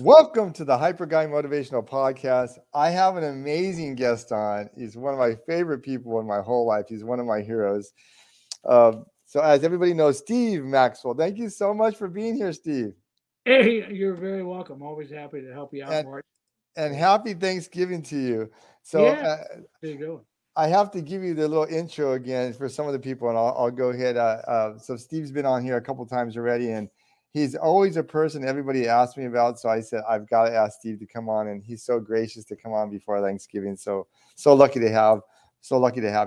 Welcome to the Hyperguy Motivational Podcast. I have an amazing guest on. He's one of my favorite people in my whole life. He's one of my heroes. So as everybody knows, Steve Maxwell. Thank you so much for being here, Steve. Hey, you're very welcome. Always happy to help you out, Mark. And happy Thanksgiving to you. So yeah, there you go. I have to give you the little intro again for some of the people, and I'll go ahead. So Steve's been on here a couple times already, and he's always a person everybody asks me about. So I said, I've got to ask Steve to come on, and he's so gracious to come on before Thanksgiving. So lucky to have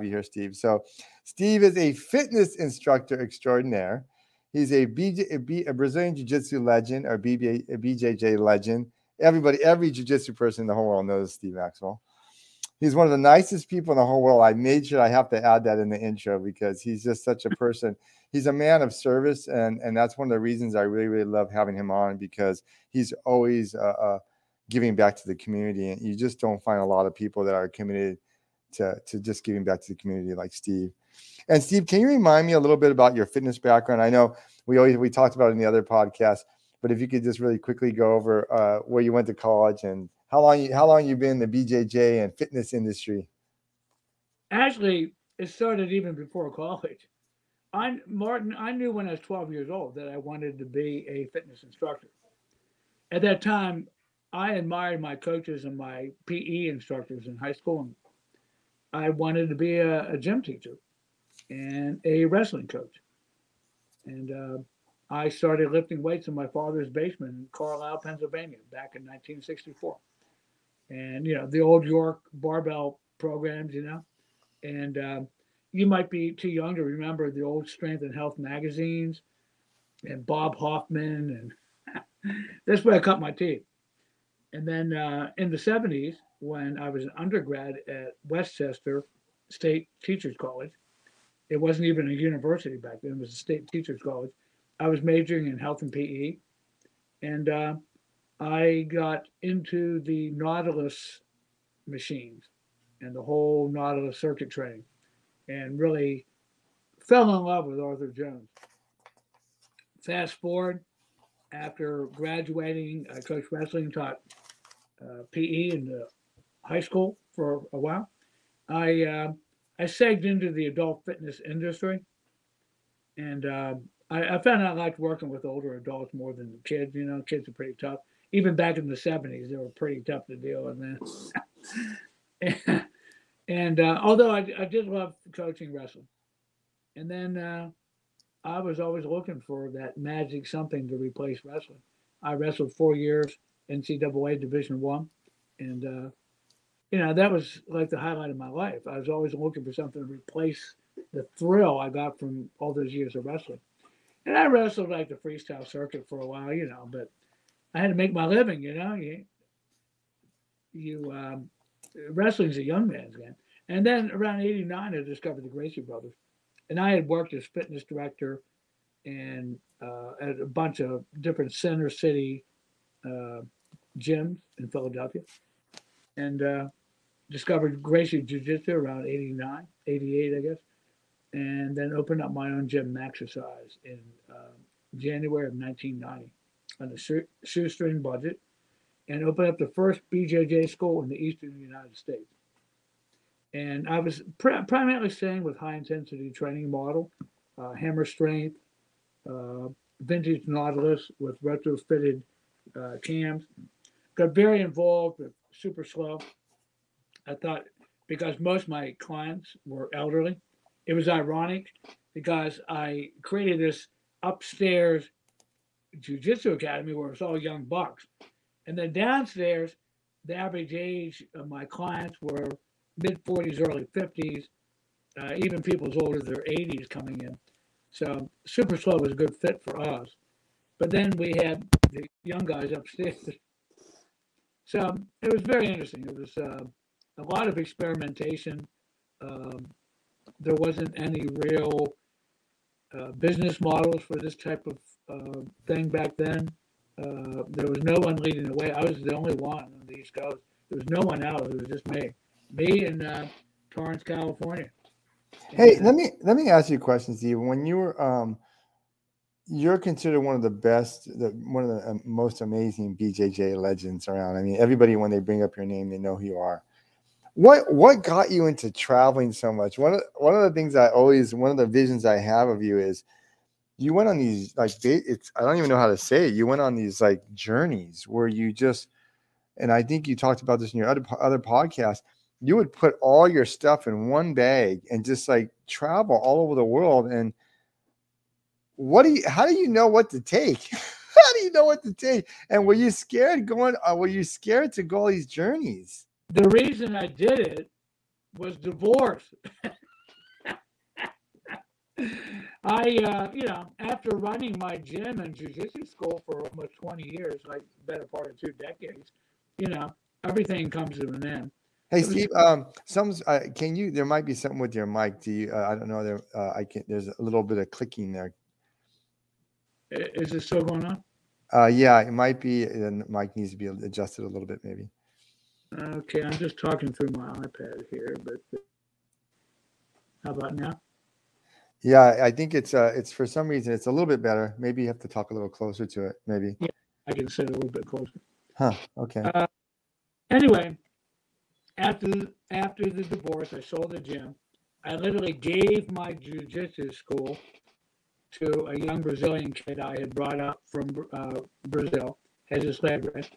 you here, Steve. So Steve is a fitness instructor extraordinaire. He's a Brazilian Jiu-Jitsu legend, or a BJJ legend. Every Jiu-Jitsu person in the whole world knows Steve Maxwell. He's one of the nicest people in the whole world. I made sure I have to add that in the intro because he's just such a person. He's a man of service, and that's one of the reasons I really, really love having him on, because he's always giving back to the community, and you just don't find a lot of people that are committed to just giving back to the community like Steve. And Steve, can you remind me a little bit about your fitness background? I know we talked about it in the other podcast, but if you could just really quickly go over where you went to college and how long you been in the BJJ and fitness industry? Actually, it started even before college. I knew when I was 12 years old that I wanted to be a fitness instructor. At that time, I admired my coaches and my PE instructors in high school, and I wanted to be a gym teacher and a wrestling coach. And I started lifting weights in my father's basement in Carlisle, Pennsylvania, back in 1964. And, the old York barbell programs, And you might be too young to remember the old Strength and Health magazines and Bob Hoffman. And that's where I cut my teeth. And then in the 70s, when I was an undergrad at Westchester State Teachers College, it wasn't even a university back then, it was a state teachers college. I was majoring in health and PE, and I got into the Nautilus machines and the whole Nautilus circuit training, and really fell in love with Arthur Jones. Fast forward, after graduating, I coached wrestling, taught PE in the high school for a while. I segged into the adult fitness industry, and I found I liked working with older adults more than the kids. Kids are pretty tough. Even back in the 70s, they were pretty tough to deal with. And although I did love coaching wrestling. And then I was always looking for that magic something to replace wrestling. I wrestled 4 years, NCAA Division I, and that was like the highlight of my life. I was always looking for something to replace the thrill I got from all those years of wrestling. And I wrestled like the freestyle circuit for a while, but I had to make my living, Wrestling's a young man's game. And then around 1989, I discovered the Gracie Brothers. And I had worked as fitness director and at a bunch of different center city gyms in Philadelphia. And discovered Gracie Jiu-Jitsu around 88, I guess. And then opened up my own gym, Maxercise, in January of 1990 on a shoestring budget, and opened up the first BJJ school in the eastern United States. And I was primarily staying with high-intensity training model, hammer strength, vintage Nautilus with retrofitted cams. Got very involved with super slow. I thought, because most of my clients were elderly, it was ironic because I created this upstairs jiu-jitsu academy where it's all young bucks. And then downstairs, the average age of my clients were mid-40s, early 50s, even people as old as their 80s coming in. So super slow was a good fit for us. But then we had the young guys upstairs. So it was very interesting. It was a lot of experimentation. There wasn't any real business models for this type of thing back then. There was no one leading the way. I was the only one on the East Coast. There was no one else. It was just me in Torrance, California. Hey, let me ask you a question, Steve. When you were you're considered one of the best, one of the most amazing BJJ legends around. I mean, everybody, when they bring up your name, they know who you are. What got you into traveling so much? One of the things one of the visions I have of you is you went on these, like, I don't even know how to say it. You went on these, like, journeys where you just, and I think you talked about this in your other podcast, you would put all your stuff in one bag and just, like, travel all over the world. And how do you know what to take? How do you know what to take? And were you scared to go all these journeys? The reason I did it was divorce. I after running my gym and jiu-jitsu school for almost 20 years, like the better part of 2 decades, everything comes to an end. Hey, Steve, there might be something with your mic. Do you, I don't know. There's a little bit of clicking there. Is it still going on? Yeah, it might be. The mic needs to be adjusted a little bit, maybe. Okay, I'm just talking through my iPad here, but how about now? Yeah, I think it's for some reason it's a little bit better. Maybe you have to talk a little closer to it, maybe. Yeah, I can sit a little bit closer. Huh, okay. Anyway, after the divorce, I sold the gym. I literally gave my jiu-jitsu school to a young Brazilian kid I had brought up from Brazil as a slave race,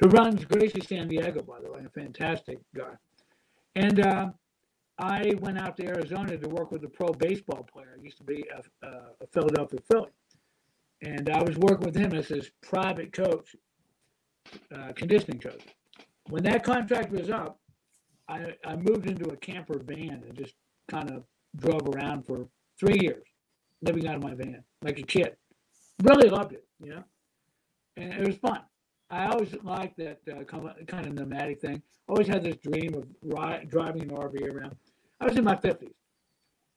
who runs Gracie San Diego, by the way, a fantastic guy. And I went out to Arizona to work with a pro baseball player. He used to be a Philadelphia Philly. And I was working with him as his private coach, conditioning coach. When that contract was up, I moved into a camper van and just kind of drove around for 3 years, living out of my van like a kid. Really loved it, And it was fun. I always liked that kind of nomadic thing. Always had this dream of driving an RV around. I was in my 50s.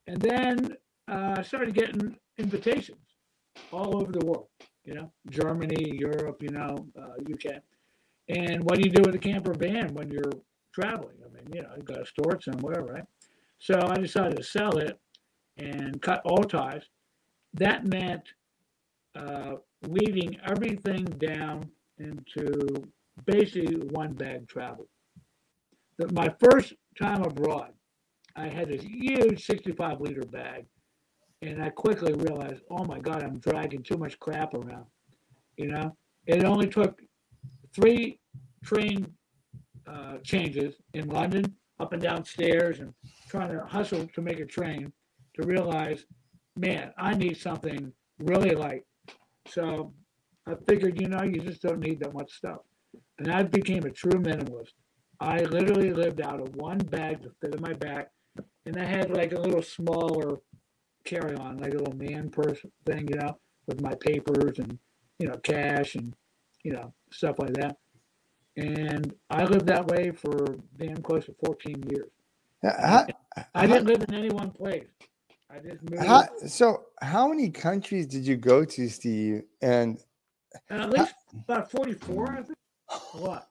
And then I started getting invitations all over the world, Germany, Europe, UK. And what do you do with a camper van when you're traveling? I mean, you've got to store it somewhere, right? So I decided to sell it and cut all ties. That meant leaving everything down into basically one bag travel. My first time abroad, I had this huge 65-liter bag, and I quickly realized, oh my God, I'm dragging too much crap around. It only took 3 train changes in London, up and down stairs, and trying to hustle to make a train to realize, man, I need something really light. So I figured, you just don't need that much stuff. And I became a true minimalist. I literally lived out of one bag to fit in my back. And I had like a little smaller carry-on, like a little man purse thing, with my papers and, cash and, stuff like that. And I lived that way for damn close to 14 years. I didn't live in any one place. I just moved. So how many countries did you go to, Steve? And at least about 44, I think. What?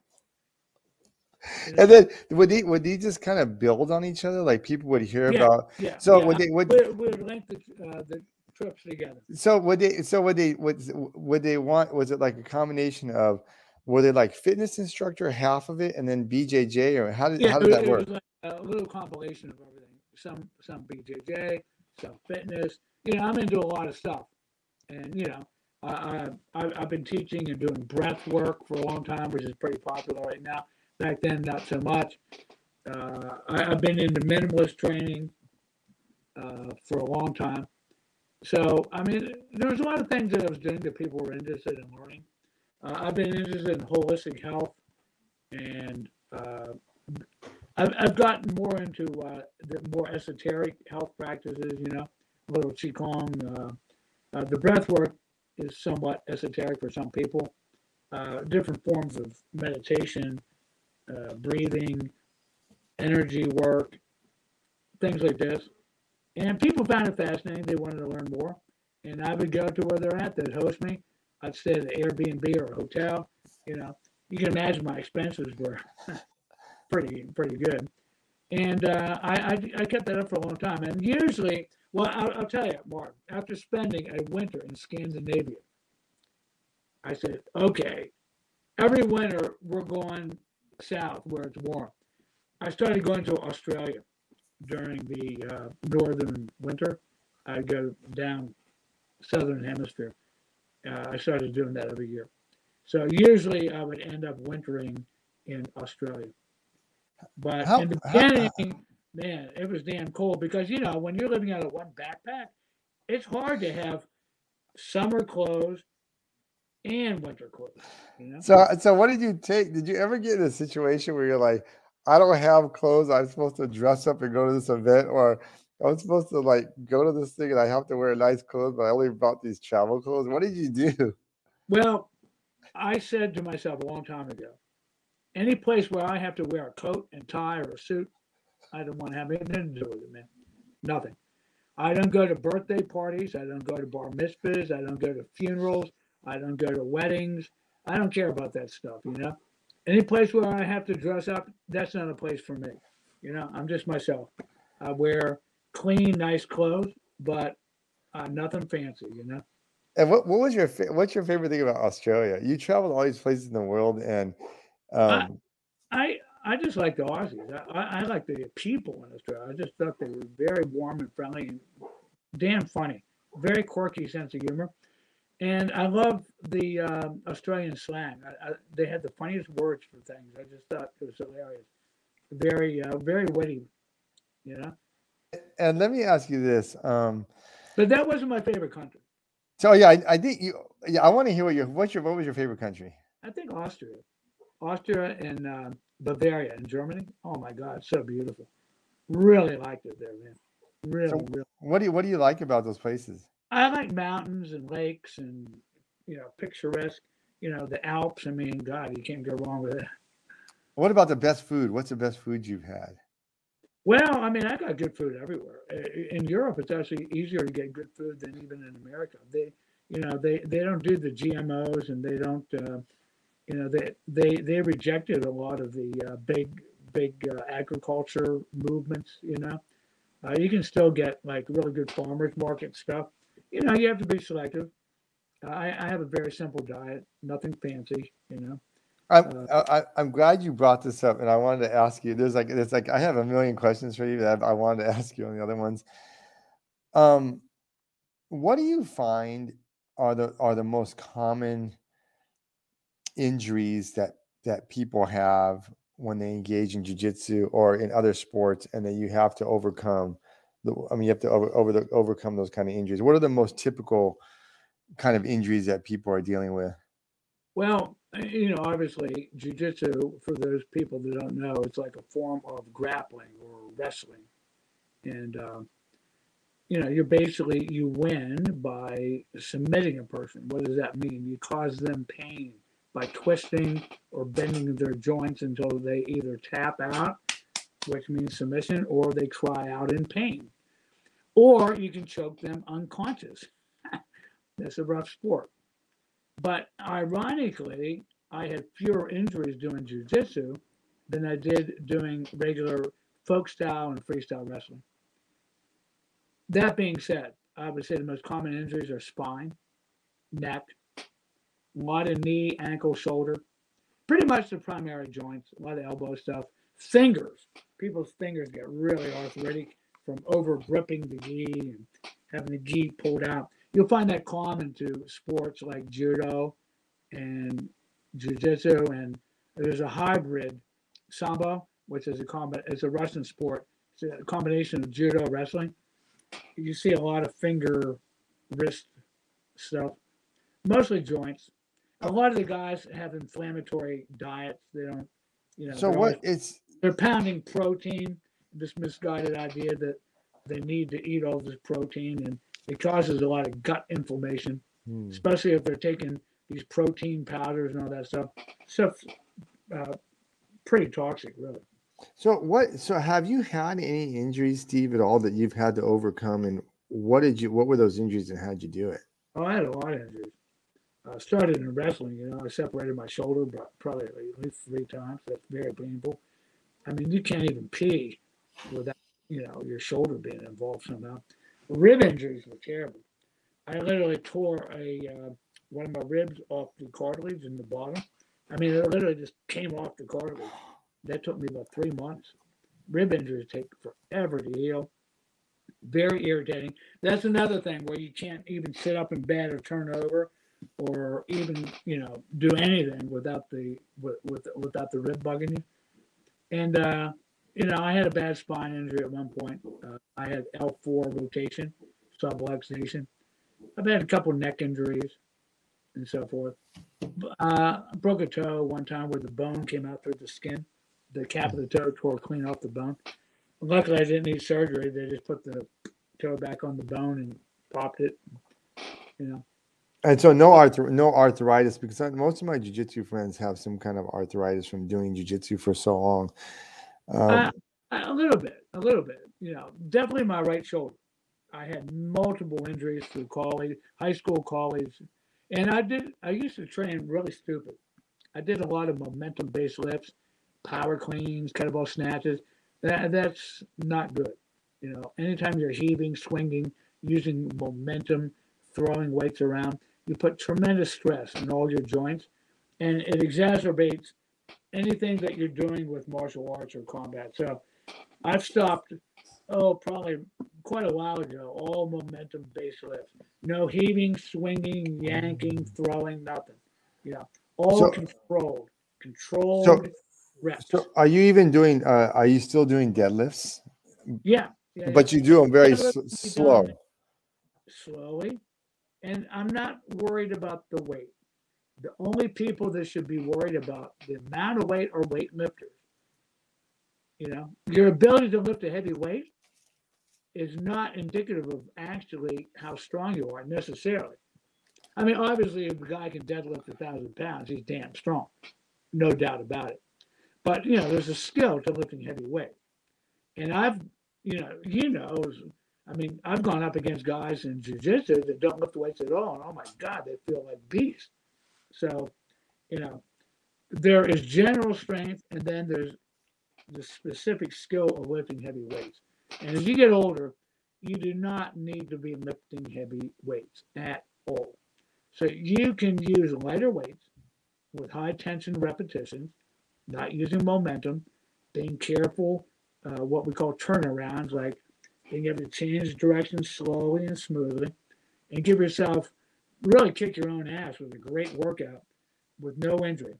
And then would they just kind of build on each other? Like people would hear about. Yeah, so would they link the trips together? So would they want? Was it like a combination of? Were they like fitness instructor half of it, and then BJJ, or how did that work? It was like a little compilation of everything. Some BJJ, some fitness. I'm into a lot of stuff, and I've been teaching and doing breath work for a long time, which is pretty popular right now. Back then, not so much. I've been into minimalist training for a long time. So, I mean, there was a lot of things that I was doing that people were interested in learning. I've been interested in holistic health, and I've gotten more into the more esoteric health practices, a little Qigong. The breath work is somewhat esoteric for some people. Different forms of meditation, breathing, energy work, things like this. And people found it fascinating. They wanted to learn more. And I would go to where they're at. They'd host me. I'd stay at an Airbnb or a hotel. You can imagine my expenses were pretty good. And I kept that up for a long time. And usually Well, I'll tell you, Mark, after spending a winter in Scandinavia, I said, okay, every winter we're going south where it's warm. I started going to Australia during the northern winter. I'd go down southern hemisphere. I started doing that every year. So usually I would end up wintering in Australia. But in the beginning, man, it was damn cold because, you know, when you're living out of one backpack, it's hard to have summer clothes and winter clothes. You know? So what did you take? Did you ever get in a situation where you're like, I don't have clothes. I'm supposed to dress up and go to this event, or I'm supposed to like go to this thing and I have to wear nice clothes, but I only bought these travel clothes. What did you do? Well, I said to myself a long time ago, any place where I have to wear a coat and tie or a suit, I don't want to have anything to do with it, man. Nothing. I don't go to birthday parties. I don't go to bar mitzvahs. I don't go to funerals. I don't go to weddings. I don't care about that stuff, you know. Any place where I have to dress up, that's not a place for me. You know, I'm just myself. I wear clean, nice clothes, but nothing fancy, you know. And what's your favorite thing about Australia? You traveled all these places in the world, and I just like the Aussies. I like the people in Australia. I just thought they were very warm and friendly and damn funny. Very quirky sense of humor. And I love the Australian slang. They had the funniest words for things. I just thought it was hilarious. Very, very witty, you know? And let me ask you this. But that wasn't my favorite country. So, yeah, I think you – yeah, I want to hear what was your favorite country? I think Austria. Austria and Bavaria in Germany. Oh, my God, so beautiful. Really liked it there, man. Really. What do you like about those places? I like mountains and lakes and, you know, picturesque, you know, the Alps. I mean, God, you can't go wrong with it. What about the best food? What's the best food you've had? Well, I mean, I got good food everywhere. In Europe, it's actually easier to get good food than even in America. They, you know, they don't do the GMOs and they don't, you know, they rejected a lot of the big agriculture movements, you know. You can still get, like, really good farmers market stuff. You know, you have to be selective. I have a very simple diet, nothing fancy, you know. I'm glad you brought this up, and I wanted to ask you. There's I have a million questions for you that I wanted to ask you on the other ones. What do you find are the most common injuries that people have when they engage in jiu-jitsu or in other sports, and that you have to overcome? Overcome those kind of injuries. What are the most typical kind of injuries that people are dealing with? Well, you know, obviously, jiu-jitsu, for those people that don't know, it's like a form of grappling or wrestling. And, you know, you win by submitting a person. What does that mean? You cause them pain by twisting or bending their joints until they either tap out, which means submission, or they cry out in pain. Or you can choke them unconscious. That's a rough sport. But ironically, I had fewer injuries doing jiu-jitsu than I did doing regular folk style and freestyle wrestling. That being said, I would say the most common injuries are spine, neck, a lot of knee, ankle, shoulder, pretty much the primary joints, a lot of elbow stuff, fingers. People's fingers get really arthritic from over gripping the gi and having the gi pulled out. You'll find that common to sports like judo and jiu-jitsu, and there's a hybrid sambo, which is a Russian sport. It's a combination of judo and wrestling. You see a lot of finger, wrist stuff, mostly joints. A lot of the guys have inflammatory diets. They don't, you know. So they're pounding protein, this misguided idea that they need to eat all this protein, and it causes a lot of gut inflammation, especially if they're taking these protein powders and all that stuff. Stuff's pretty toxic, really. So have you had any injuries, Steve, at all that you've had to overcome, and what were those injuries and how'd you do it? Oh, I had a lot of injuries. I started in wrestling, you know, I separated my shoulder probably at least 3 times. That's very painful. I mean, you can't even pee without, you know, your shoulder being involved somehow. Rib injuries were terrible. I literally tore one of my ribs off the cartilage in the bottom. I mean, it literally just came off the cartilage. That took me about 3 months. Rib injuries take forever to heal. Very irritating. That's another thing where you can't even sit up in bed or turn over or even, do anything without the rib bugging you. And, I had a bad spine injury at one point. I had L4 rotation, subluxation. I've had a couple neck injuries and so forth. I broke a toe one time where the bone came out through the skin. The cap of the toe tore clean off the bone. Luckily, I didn't need surgery. They just put the toe back on the bone and popped it, And so no arthritis, because most of my jiu-jitsu friends have some kind of arthritis from doing jiu-jitsu for so long. A little bit. Definitely my right shoulder. I had multiple injuries through college, high school, college. And I used to train really stupid. I did a lot of momentum-based lifts, power cleans, kettlebell snatches. That's not good. Anytime you're heaving, swinging, using momentum, throwing weights around, you put tremendous stress on all your joints, and it exacerbates anything that you're doing with martial arts or combat. So I've stopped, probably quite a while ago, all momentum-based lifts. No heaving, swinging, yanking, throwing, nothing. All controlled. Controlled reps. So are you even doing, are you still doing deadlifts? Yeah. But you do them very slow. Slowly. And I'm not worried about the weight. The only people that should be worried about the amount of weight are weightlifters. Your ability to lift a heavy weight is not indicative of actually how strong you are necessarily. I mean, obviously, if a guy can deadlift 1,000 pounds, he's damn strong, no doubt about it. But there's a skill to lifting heavy weight, and I've, I've gone up against guys in jiu-jitsu that don't lift weights at all, and oh my God, they feel like beasts. So, there is general strength, and then there's the specific skill of lifting heavy weights. And as you get older, you do not need to be lifting heavy weights at all. So you can use lighter weights with high tension repetitions, not using momentum, being careful, what we call turnarounds, like being able to change direction slowly and smoothly, and give yourself, really kick your own ass with a great workout with no injury.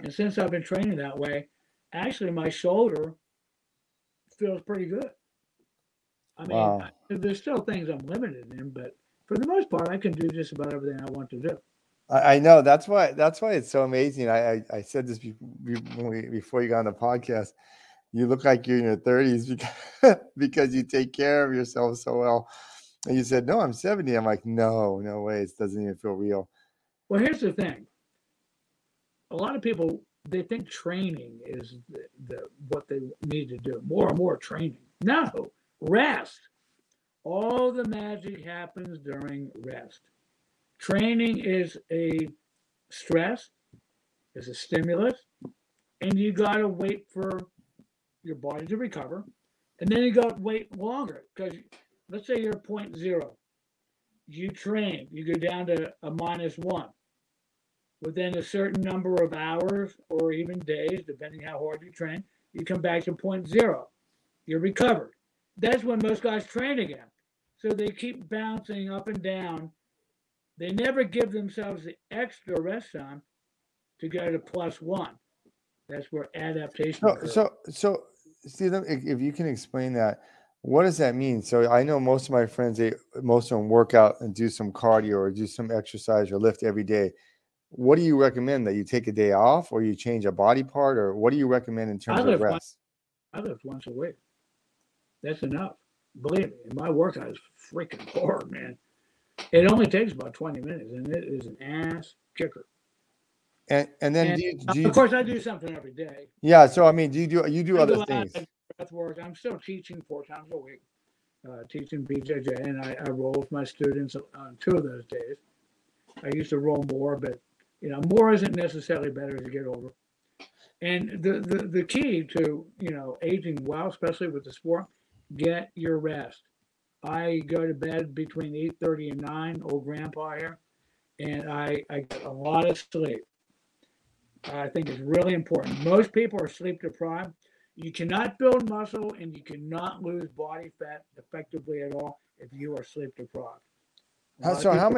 And since I've been training that way, actually my shoulder feels pretty good. I mean, wow. There's still things I'm limited in, but for the most part, I can do just about everything I want to do. I know. That's why it's so amazing. I said this before you got on the podcast. You look like you're in your 30s because you take care of yourself so well. And you said, no, I'm 70. I'm like, no way. It doesn't even feel real. Well, here's the thing. A lot of people, they think training is what they need to do. More and more training. No, rest. All the magic happens during rest. Training is a stress, is a stimulus, and you got to wait for your body to recover, and then you got to wait longer. Because let's say you're 0.0. You train, you go down to a -1. Within a certain number of hours or even days, depending how hard you train, you come back to 0.0. You're recovered. That's when most guys train again. So they keep bouncing up and down. They never give themselves the extra rest time to go to +1. That's where adaptation occurs. So, Steve, if you can explain that, what does that mean? So I know most of my friends, most of them work out and do some cardio or do some exercise or lift every day. What do you recommend? That you take a day off, or you change a body part, or what do you recommend in terms of rest? I lift once a week. That's enough. Believe me, my workout is freaking hard, man. It only takes about 20 minutes, and it is an ass kicker. And then do you, of course, I do something every day. Yeah, so I mean, do you do other things? Breath work. I'm still teaching 4 times a week, teaching BJJ, and I roll with my students on 2 of those days. I used to roll more, but more isn't necessarily better as you get older. And the key to aging well, especially with the sport, get your rest. I go to bed between 8:30 and 9, old grandpa here, and I get a lot of sleep. I think it's really important. Most people are sleep deprived. You cannot build muscle and you cannot lose body fat effectively at all if you are sleep deprived. So how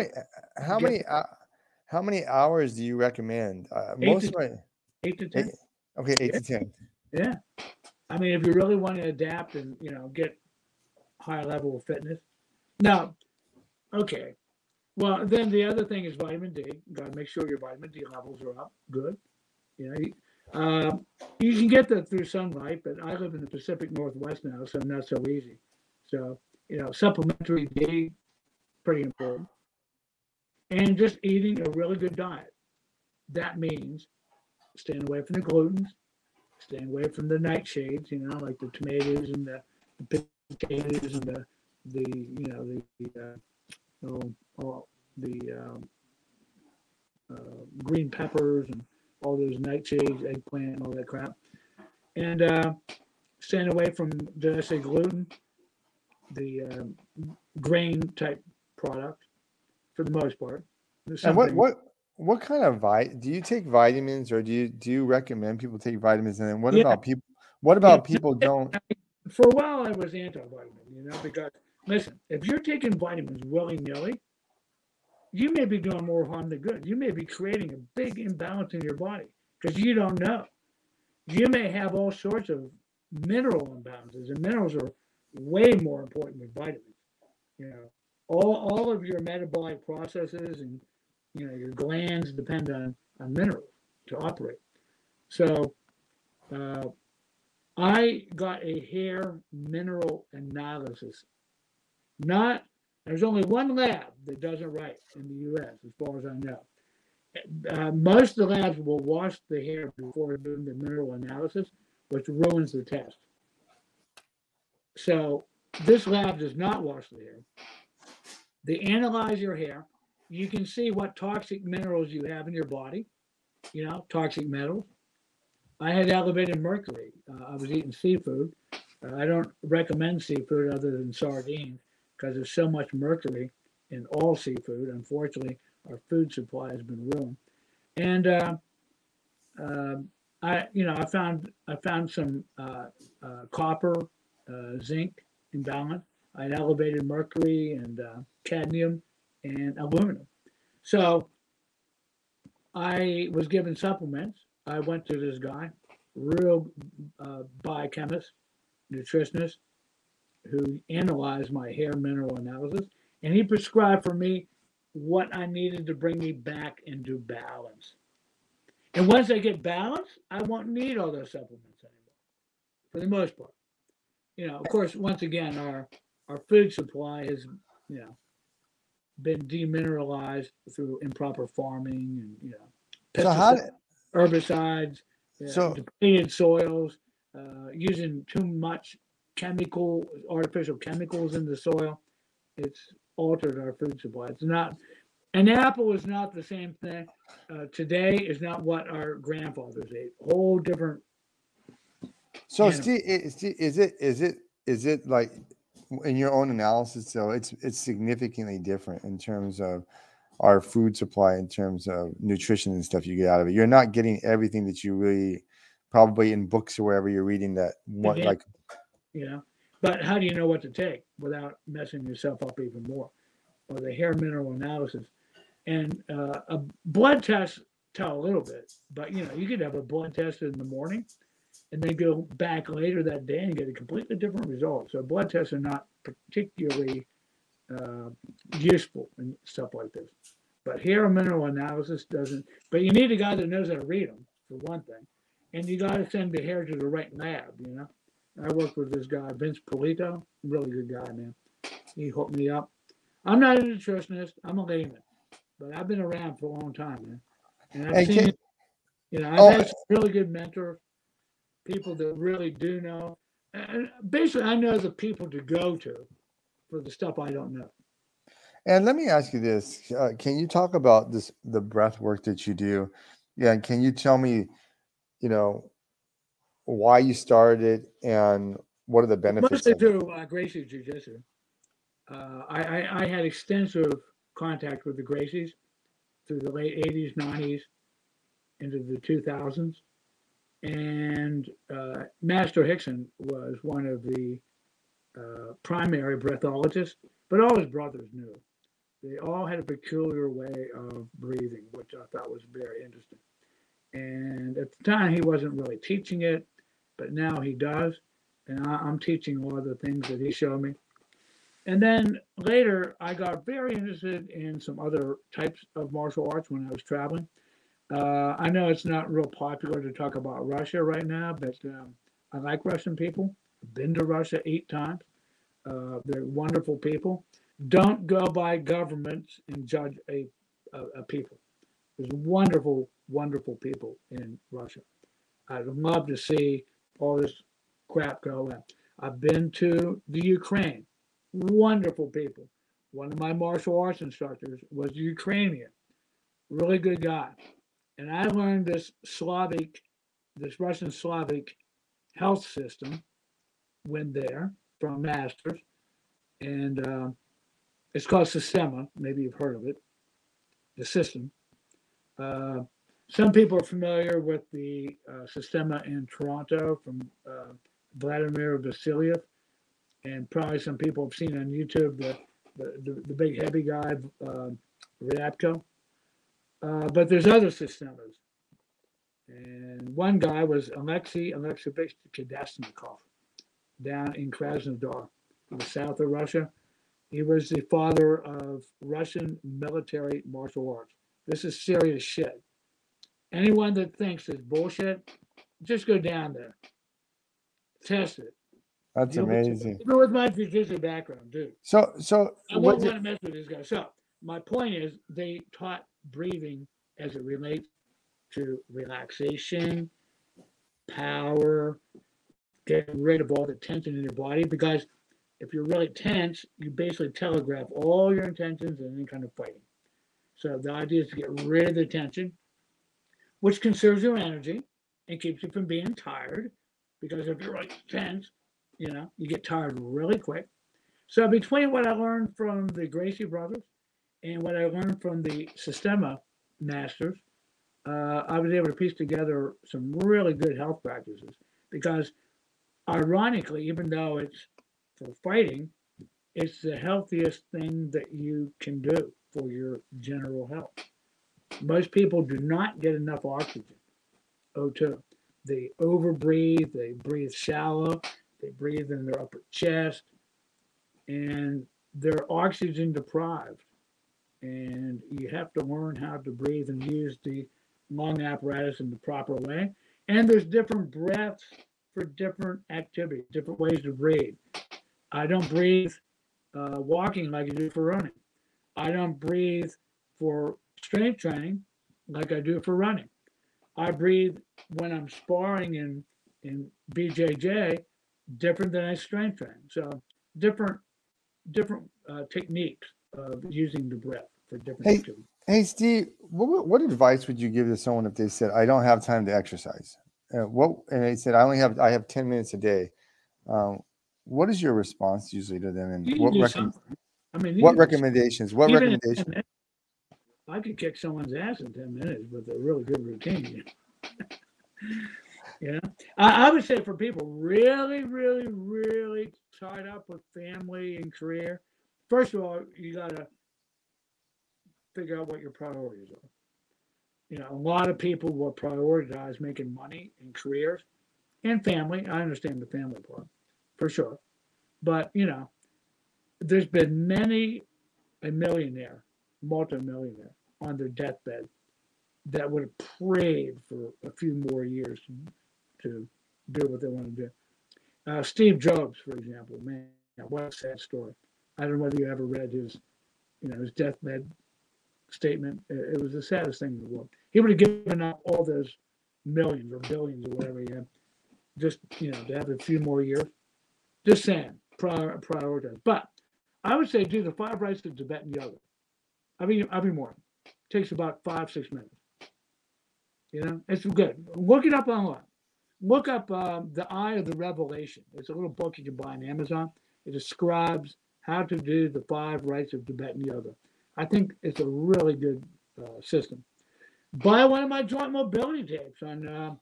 many hours do you recommend? Eight to ten. Eight to ten. Yeah. I mean, if you really want to adapt and, you know, get higher level of fitness. Now, okay. Well, then the other thing is vitamin D. You got to make sure your vitamin D levels are up good. You know, you can get that through sunlight, but I live in the Pacific Northwest now, so not so easy. So, you know, supplementary D, pretty important. And just eating a really good diet. That means staying away from the glutens, staying away from the nightshades, you know, like the tomatoes and the potatoes and green peppers and all those nightshades, eggplant, and all that crap. And staying away from, did I say gluten? The grain type product for the most part. And what kind of do you take vitamins, or do you recommend people take vitamins? And then what about people don't? For a while I was anti-vitamin, you know, because listen, if you're taking vitamins willy-nilly, you may be doing more harm than good. You may be creating a big imbalance in your body because you don't know. You may have all sorts of mineral imbalances, and minerals are way more important than vitamins. You know, all of your metabolic processes and, you know, your glands depend on minerals to operate. So I got a hair mineral analysis. There's only one lab that does it right in the U.S., as far as I know. Most of the labs will wash the hair before doing the mineral analysis, which ruins the test. So this lab does not wash the hair. They analyze your hair. You can see what toxic minerals you have in your body, you know, toxic metals. I had elevated mercury. I was eating seafood. I don't recommend seafood other than sardines because there's so much mercury in all seafood. Unfortunately, our food supply has been ruined. And I found some copper, zinc imbalance. I had elevated mercury and cadmium and aluminum. So I was given supplements. I went to this guy, real biochemist, nutritionist, who analyzed my hair mineral analysis, and he prescribed for me what I needed to bring me back into balance. And once I get balance, I won't need all those supplements anymore, for the most part. You know, of course, once again, our food supply has, you know, been demineralized through improper farming and, you know, herbicides, depleted soils, using too much artificial chemicals in the soil. It's altered our food supply. It's not, an apple is not the same thing. Today is not what our grandfathers ate. Whole different. So, Steve, is it like in your own analysis? So it's significantly different in terms of our food supply, in terms of nutrition and stuff you get out of it. You're not getting everything that you really probably in books or wherever you're reading that one, mm-hmm. like, you know, but how do you know what to take without messing yourself up even more? Or the hair mineral analysis and a blood test tell a little bit, but you know, you could have a blood test in the morning and then go back later that day and get a completely different result. So blood tests are not particularly useful and stuff like this, but hair mineral analysis doesn't. But you need a guy that knows how to read them for one thing, and you got to send the hair to the right lab. You know, I worked with this guy, Vince Polito, really good guy, man. He hooked me up. I'm not a nutritionist; I'm a layman, but I've been around for a long time, man. And I've seen, you know, I've had some really good mentors, people that really do know. And basically, I know the people to go to for the stuff I don't know. And let me ask you this. Can you talk about this, the breath work that you do? Yeah. And can you tell me, you know, why you started it and what are the benefits? Mostly through Gracie Jiu-Jitsu. I had extensive contact with the Gracies through the late 80s, 90s, into the 2000s. And Master Rickson was one of the primary breathologists, but all his brothers knew. They all had a peculiar way of breathing, which I thought was very interesting. And at the time, he wasn't really teaching it, but now he does. And I'm teaching all the things that he showed me. And then later, I got very interested in some other types of martial arts when I was traveling. I know it's not real popular to talk about Russia right now, but I like Russian people. I've been to Russia 8 times. They're wonderful people. Don't go by governments and judge a people. There's wonderful, wonderful people in Russia. I'd love to see all this crap go on. I've been to the Ukraine. Wonderful people. One of my martial arts instructors was Ukrainian. Really good guy. And I learned this Russian Slavic health system when there from masters. And it's called Sistema. Maybe you've heard of it, the system. Some people are familiar with the Sistema in Toronto from Vladimir Vasiliev. And probably some people have seen on YouTube the big heavy guy, Ryabko. But there's other Sistemas. And one guy was Alexei Alexeyevich Kadashnikov down in Krasnodar, in the south of Russia. He was the father of Russian military martial arts. This is serious shit. Anyone that thinks it's bullshit, just go down there. Test it. That's amazing. Even with my jiu-jitsu background, dude. So I wouldn't want to mess with this guy. So my point is they taught breathing as it relates to relaxation, power, getting rid of all the tension in your body. Because if you're really tense, you basically telegraph all your intentions and any kind of fighting. So the idea is to get rid of the tension, which conserves your energy and keeps you from being tired. Because if you're really tense, you get tired really quick. So between what I learned from the Gracie brothers and what I learned from the Sistema masters, I was able to piece together some really good health practices. Because ironically, even though it's for fighting, it's the healthiest thing that you can do for your general health. Most people do not get enough oxygen, O2. They overbreathe, they breathe shallow, they breathe in their upper chest, and they're oxygen deprived. And you have to learn how to breathe and use the lung apparatus in the proper way. And there's different breaths for different activities, different ways to breathe. I don't breathe walking like I do for running. I don't breathe for strength training like I do for running. I breathe when I'm sparring in BJJ different than I strength train. So different techniques of using the breath for different activities. Hey, Steve, what advice would you give to someone if they said, I don't have time to exercise? And they said, I have 10 minutes a day. What is your response usually to them? And what recommendations? I could kick someone's ass in 10 minutes with a really good routine. I would say for people really, really, really tied up with family and career, first of all, you got to figure out what your priorities are. A lot of people will prioritize making money and careers and family. I understand the family part for sure. But, there's been a millionaire, multimillionaire on their deathbed that would have prayed for a few more years to do what they want to do. Steve Jobs, for example, man, what a sad story. I don't know whether you ever read his, his deathbed statement. It was the saddest thing in the world. He would have given up all those millions or billions or whatever he had, just, to have a few more years. Just saying, prioritize. But I would say do the 5 rites of Tibetan yoga. I mean, every morning. It takes about 5-6 minutes. It's good. Look it up online. Look up The Eye of the Revelation. It's a little book you can buy on Amazon. It describes how to do the five rites of Tibetan yoga. I think it's a really good system. Buy one of my joint mobility tapes on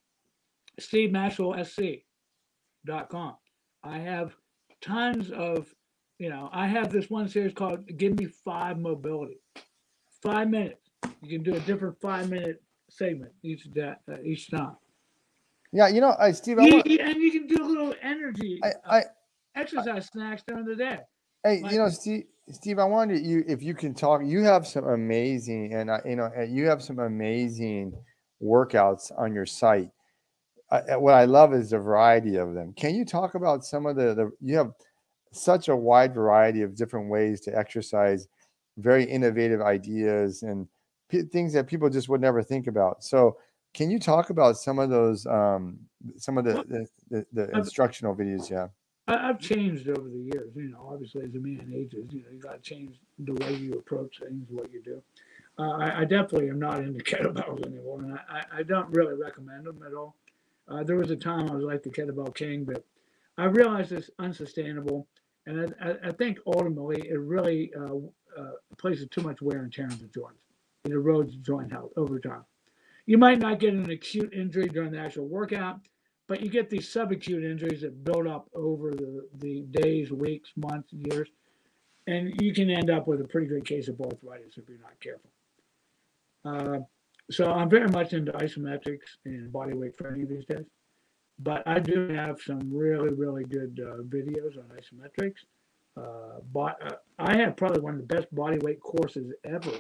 SteveMaxwellSC.com. I have tons of, you know, I have this one series called Give Me 5 Mobility. 5 minutes. You can do a different 5-minute segment each time. Yeah, you know, Steve, and you can do a little energy exercise snacks during the day. Hey, like, you know, Steve, I wanted you, if you can talk, you have some amazing, workouts on your site. What I love is the variety of them. Can you talk about some of the you have such a wide variety of different ways to exercise, very innovative ideas and things that people just would never think about. So can you talk about some of those, some of the instructional videos you have? I've changed over the years, you know, obviously as a man ages, you know, you got to change the way you approach things, what you do. I definitely am not into kettlebells anymore, and I don't really recommend them at all. There was a time I was like the kettlebell king, but I realized it's unsustainable, and I think ultimately it really places too much wear and tear on the joints. It erodes joint health over time. You might not get an acute injury during the actual workout, but you get these subacute injuries that build up over the days, weeks, months, years, and you can end up with a pretty good case of arthritis if you're not careful. So I'm very much into isometrics and bodyweight training these days, but I do have some really, really good videos on isometrics. I have probably one of the best bodyweight courses ever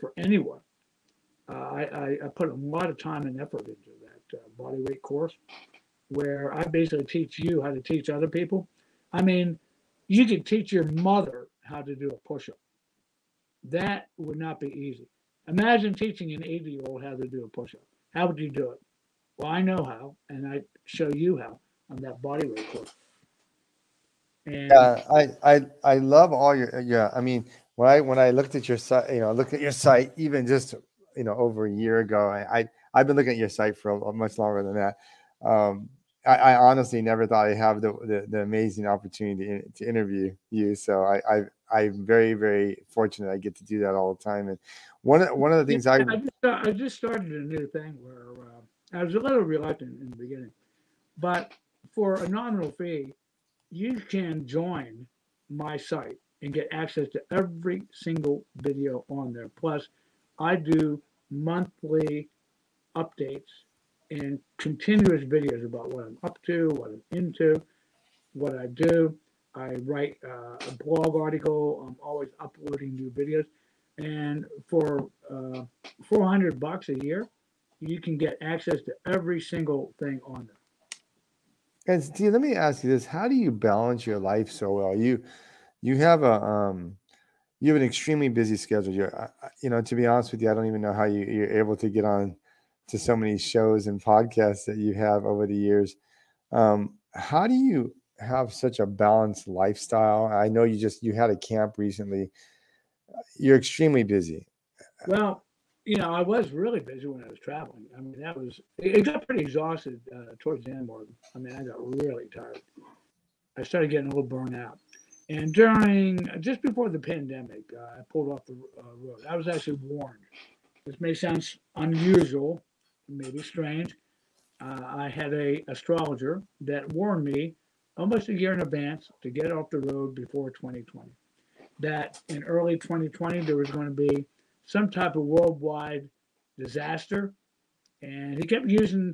for anyone. I put a lot of time and effort into that bodyweight course where I basically teach you how to teach other people. I mean, you could teach your mother how to do a push-up. That would not be easy. Imagine teaching an 80-year-old how to do a push-up. How would you do it? Well, I know how, and I show you how on that bodyweight course. And I love all your I mean, when I looked at your site, you know, looked at your site even just over a year ago. I've been looking at your site for much longer than that. I honestly never thought I'd have the amazing opportunity to interview you. So I'm very, very fortunate I get to do that all the time. And one of the things I just started a new thing where I was a little reluctant in the beginning, but for a nominal fee, you can join my site and get access to every single video on there. Plus, I do monthly updates and continuous videos about what I'm up to, what I'm into, what I do. I write a blog article. I'm always uploading new videos. And for $400 a year, you can get access to every single thing on there. And Steve, let me ask you this: how do you balance your life so well? You have a you have an extremely busy schedule. To be honest with you, I don't even know how you're able to get on to so many shows and podcasts that you have over the years. How do you have such a balanced lifestyle? I know you had a camp recently. You're extremely busy. Well, I was really busy when I was traveling. I mean, it got pretty exhausted towards the end, Morgan. I mean, I got really tired. I started getting a little burnt out. And just before the pandemic, I pulled off the road. I was actually warned. This may sound unusual, maybe strange. I had an astrologer that warned me almost a year in advance to get off the road before 2020. That in early 2020, there was going to be some type of worldwide disaster. And he kept he didn't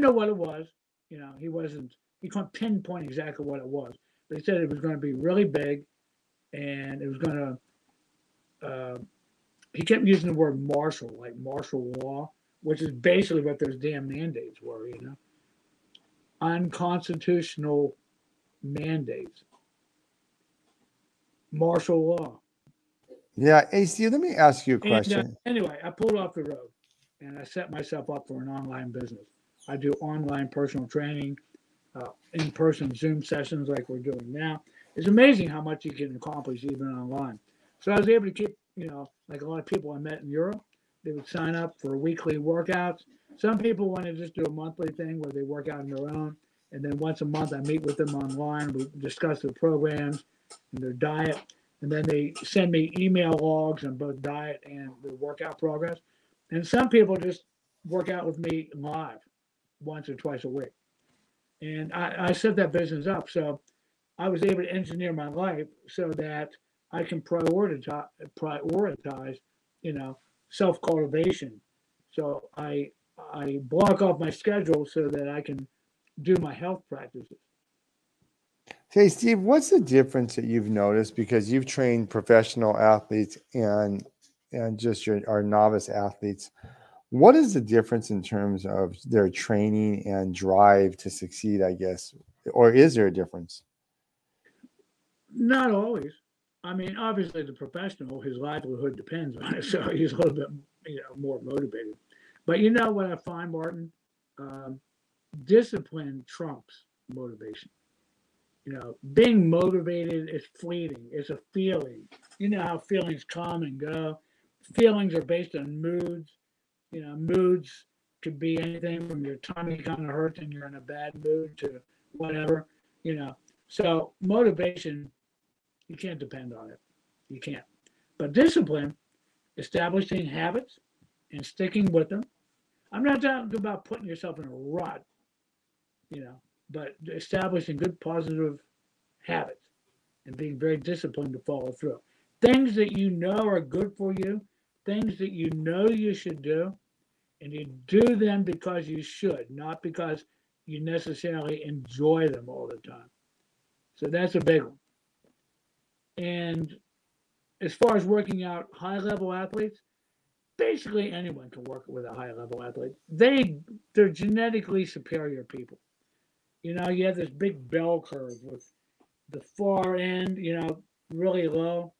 know what it was. He couldn't pinpoint exactly what it was. But he said it was going to be really big, and it was going to, he kept using the word martial, like martial law, which is basically what those damn mandates were, Unconstitutional mandates. Martial law. Yeah, AC, let me ask you a question. And, anyway, I pulled off the road and I set myself up for an online business. I do online personal training, in-person Zoom sessions like we're doing now. It's amazing how much you can accomplish even online. So I was able to keep, like a lot of people I met in Europe, they would sign up for weekly workouts. Some people want to just do a monthly thing where they work out on their own. And then once a month, I meet with them online. We discuss their programs and their diet. And then they send me email logs on both diet and the workout progress. And some people just work out with me live once or twice a week. And I set that business up. So I was able to engineer my life so that I can prioritize, you know, self-cultivation. So I block off my schedule so that I can do my health practices. Hey, Steve, what's the difference that you've noticed? Because you've trained professional athletes and just our novice athletes. What is the difference in terms of their training and drive to succeed, I guess? Or is there a difference? Not always. I mean, obviously the professional, his livelihood depends on it. So he's a little bit, you know, more motivated. But you know what I find, Martin? Discipline trumps motivation. You know, being motivated is fleeting. It's a feeling. You know how feelings come and go. Feelings are based on moods. You know, moods could be anything from your tummy kind of hurts and you're in a bad mood to whatever, you know. So motivation, you can't depend on it. You can't. But discipline, establishing habits and sticking with them. I'm not talking about putting yourself in a rut, you know. But establishing good positive habits and being very disciplined to follow through. Things that you know are good for you, things that you know you should do, and you do them because you should, not because you necessarily enjoy them all the time. So that's a big one. And as far as working out high-level athletes, basically anyone can work with a high-level athlete. They're genetically superior people. You know, you have this big bell curve with the far end, you know, really low.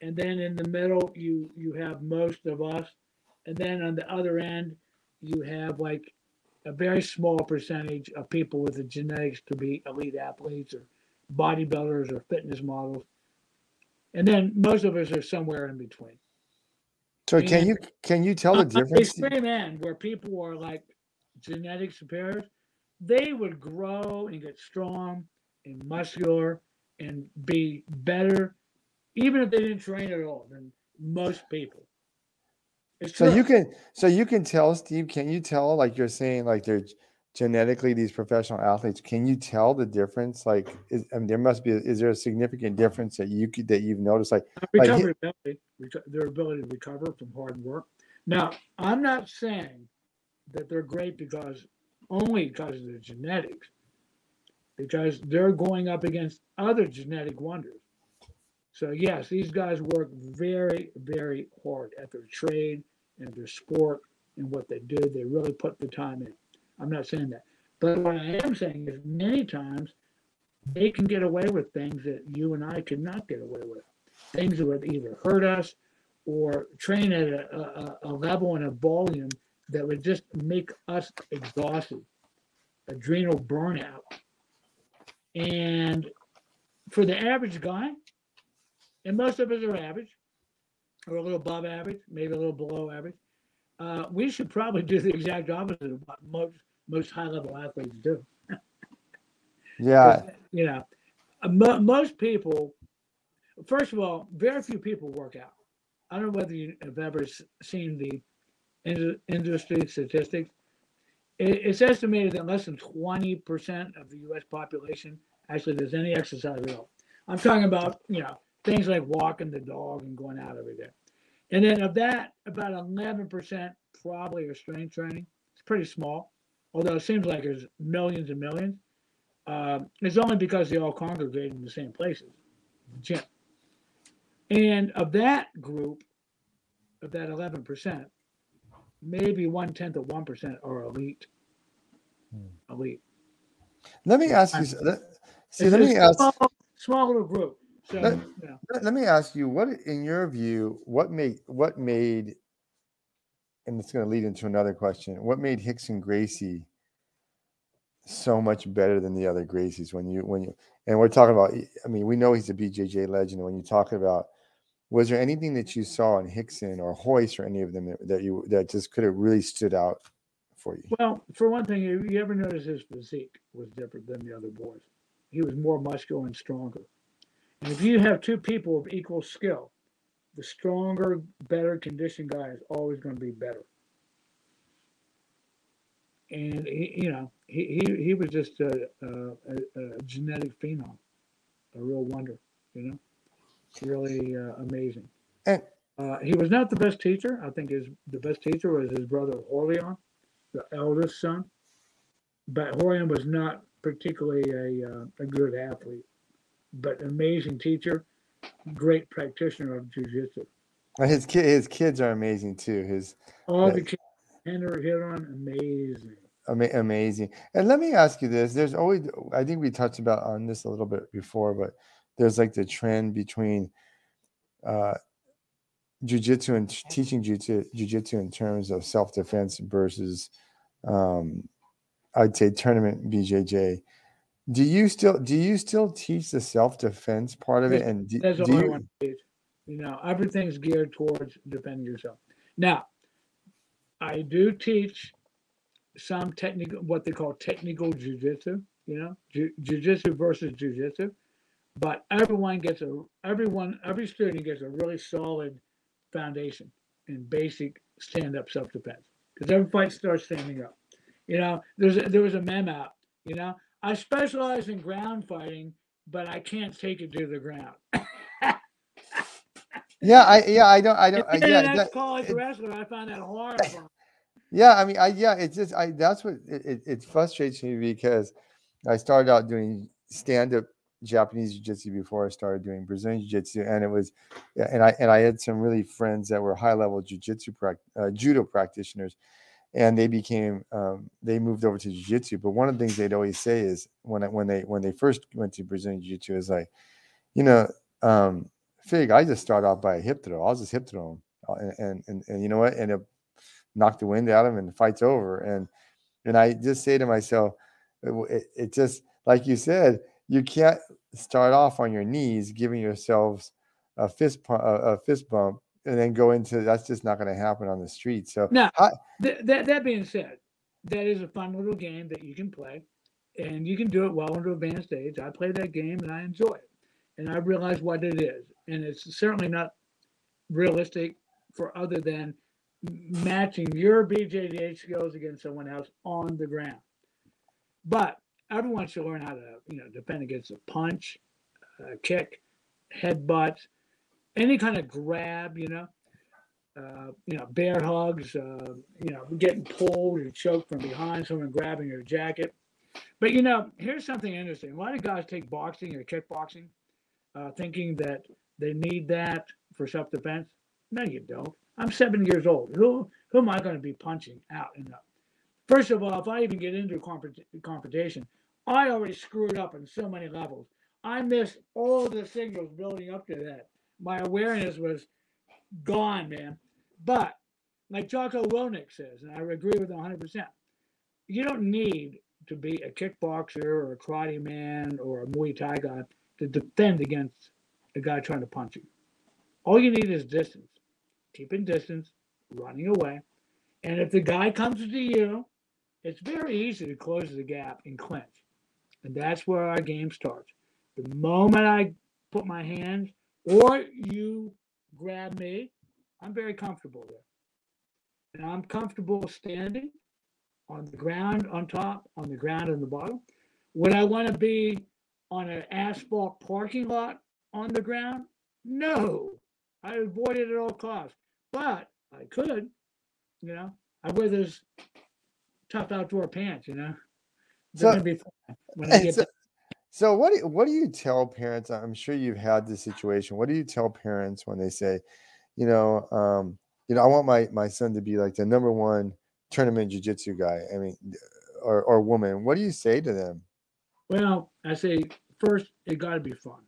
And then in the middle, you have most of us. And then on the other end, you have like a very small percentage of people with the genetics to be elite athletes or bodybuilders or fitness models. And then most of us are somewhere in between. So and can you tell the difference? The extreme end where people are like genetic superiors, they would grow and get strong and muscular and be better, even if they didn't train at all, than most people. It's true. So you can tell, Steve, can you tell, like you're saying, like they're genetically these professional athletes, can you tell the difference? Like, is there a significant difference that you've noticed? Like recoverability, their ability to recover from hard work. Now, I'm not saying that they're great only because of their genetics, because they're going up against other genetic wonders. So yes, these guys work very, very hard at their trade and their sport and what they do. They really put the time in. I'm not saying that. But what I am saying is many times they can get away with things that you and I could not get away with. Things that would either hurt us or train at a level and a volume that would just make us exhausted, adrenal burnout. And for the average guy, and most of us are average, or a little above average, maybe a little below average, we should probably do the exact opposite of what most high-level athletes do. Yeah. You know, most people, first of all, very few people work out. I don't know whether you have ever seen the industry statistics. It's estimated that less than 20% of the U.S. population actually does any exercise at all. I'm talking about, you know, things like walking the dog and going out every day. And then of that, about 11% probably are strength training. It's pretty small, although it seems like there's millions and millions. It's only because they all congregate in the same places, the gym. And of that group, of that 11%, maybe 0.1% of 1% are elite. Elite. Let me ask you. Small little group. So, let me ask you. What, in your view, what made? And it's going to lead into another question. What made Rickson Gracie so much better than the other Gracies? When we're talking about. I mean, we know he's a BJJ legend. When you talk about. Was there anything that you saw in Rickson or Hoist or any of them that just could have really stood out for you? Well, for one thing, you ever notice his physique was different than the other boys? He was more muscular and stronger. And if you have two people of equal skill, the stronger, better conditioned guy is always going to be better. And he was just a genetic phenom, a real wonder. Really amazing. And he was not the best teacher. I think the best teacher was his brother Rorion, the eldest son. But Rorion was not particularly a good athlete, but amazing teacher, great practitioner of jiu-jitsu. His kids are amazing too. The kids, Henry Hiron, amazing. Amazing. And let me ask you this: there's always, I think we touched about on this a little bit before, but there's like the trend between jiu-jitsu and teaching jiu-jitsu in terms of self-defense versus I'd say tournament BJJ. Do you still teach the self-defense part of it? And that's all I want to teach. Everything's geared towards defending yourself. Now, I do teach some technical, what they call technical jiu-jitsu. Jiu-jitsu versus jiu-jitsu. But every student gets a really solid foundation in basic stand-up self-defense, because every fight starts standing up. There was a meme out. I specialize in ground fighting, but I can't take it to the ground. I don't. That's college wrestling. I find that horrifying. That's what it frustrates me, because I started out doing stand-up Japanese jiu-jitsu before I started doing Brazilian jiu-jitsu, and I had some really friends that were high-level jiu-jitsu judo practitioners, and they became they moved over to jiu-jitsu. But one of the things they'd always say is when they first went to Brazilian jiu-jitsu is like, Fig, I just start off by a hip throw. I'll just hip throw him, and you know what, and it knocked the wind out of him, and the fight's over. And I just say to myself, it just like you said. You can't start off on your knees, giving yourselves a fist bump, and then go into that's just not going to happen on the street. So now, that being said, that is a fun little game that you can play, and you can do it well into advanced age. I play that game and I enjoy it, and I realize what it is, and it's certainly not realistic for other than matching your BJJ skills against someone else on the ground, but. Everyone should learn how to, defend against a punch, a kick, headbutt, any kind of grab, bear hugs, getting pulled or choked from behind, someone grabbing your jacket. But, here's something interesting. A lot of guys take boxing or kickboxing thinking that they need that for self-defense. No, you don't. I'm 70 years old. Who am I going to be punching out and up? First of all, if I even get into a confrontation, I already screwed up on so many levels. I missed all the signals building up to that. My awareness was gone, man. But like Choco Wilnick says, and I agree with him 100%, you don't need to be a kickboxer or a karate man or a Muay Thai guy to defend against a guy trying to punch you. All you need is distance. Keeping distance, running away. And if the guy comes to you, it's very easy to close the gap and clinch. And that's where our game starts. The moment I put my hands or you grab me, I'm very comfortable there. And I'm comfortable standing on the ground on top, on the ground on the bottom. Would I want to be on an asphalt parking lot on the ground? No. I avoid it at all costs. But I could. I wear those tough outdoor pants, They're going to be fun when I get there. So what do you tell parents? I'm sure you've had this situation. What do you tell parents when they say, I want my son to be like the number one tournament jiu-jitsu guy, or woman. What do you say to them? Well, I say, first, it got to be fun.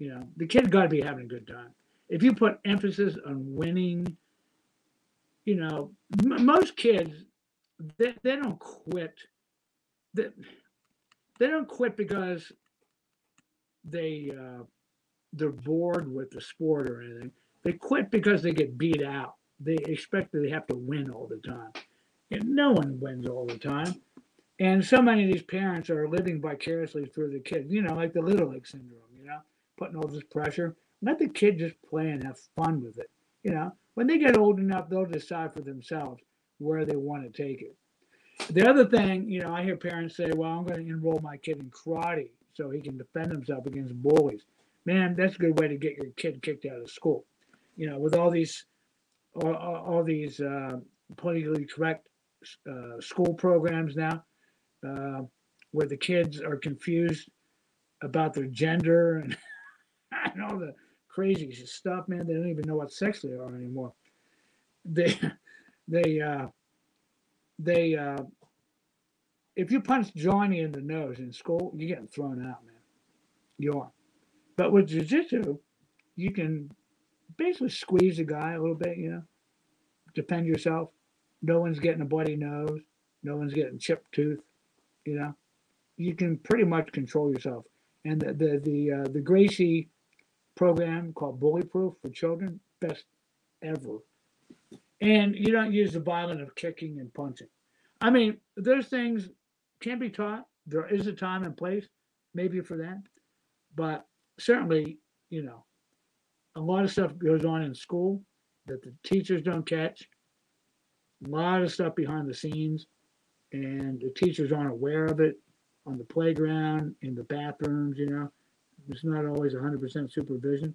The kid got to be having a good time. If you put emphasis on winning, most kids, they don't quit. They don't quit because they're bored with the sport or anything. They quit because they get beat out. They expect that they have to win all the time. And no one wins all the time. And so many of these parents are living vicariously through the kids, you know, like the Little League syndrome, you know, putting all this pressure. Let the kid just play and have fun with it, you know. When they get old enough, they'll decide for themselves where they want to take it. The other thing, you know, I hear parents say, well, I'm going to enroll my kid in karate so he can defend himself against bullies. Man, that's a good way to get your kid kicked out of school. You know, with all these politically correct school programs now, where the kids are confused about their gender and all the crazy stuff, man. They don't even know what sex they are anymore. They if you punch Johnny in the nose in school, you're getting thrown out, man. You are. But with jiu-jitsu, you can basically squeeze a guy a little bit, you know, defend yourself. No one's getting a bloody nose. No one's getting chipped tooth, you know. You can pretty much control yourself. And the Gracie program called Bullyproof for Children, best ever. And you don't use the violence of kicking and punching. I mean, those things can be taught. There is a time and place, maybe for that. But certainly, you know, a lot of stuff goes on in school that the teachers don't catch. A lot of stuff behind the scenes, and the teachers aren't aware of it on the playground, in the bathrooms, you know. There's not always 100% supervision.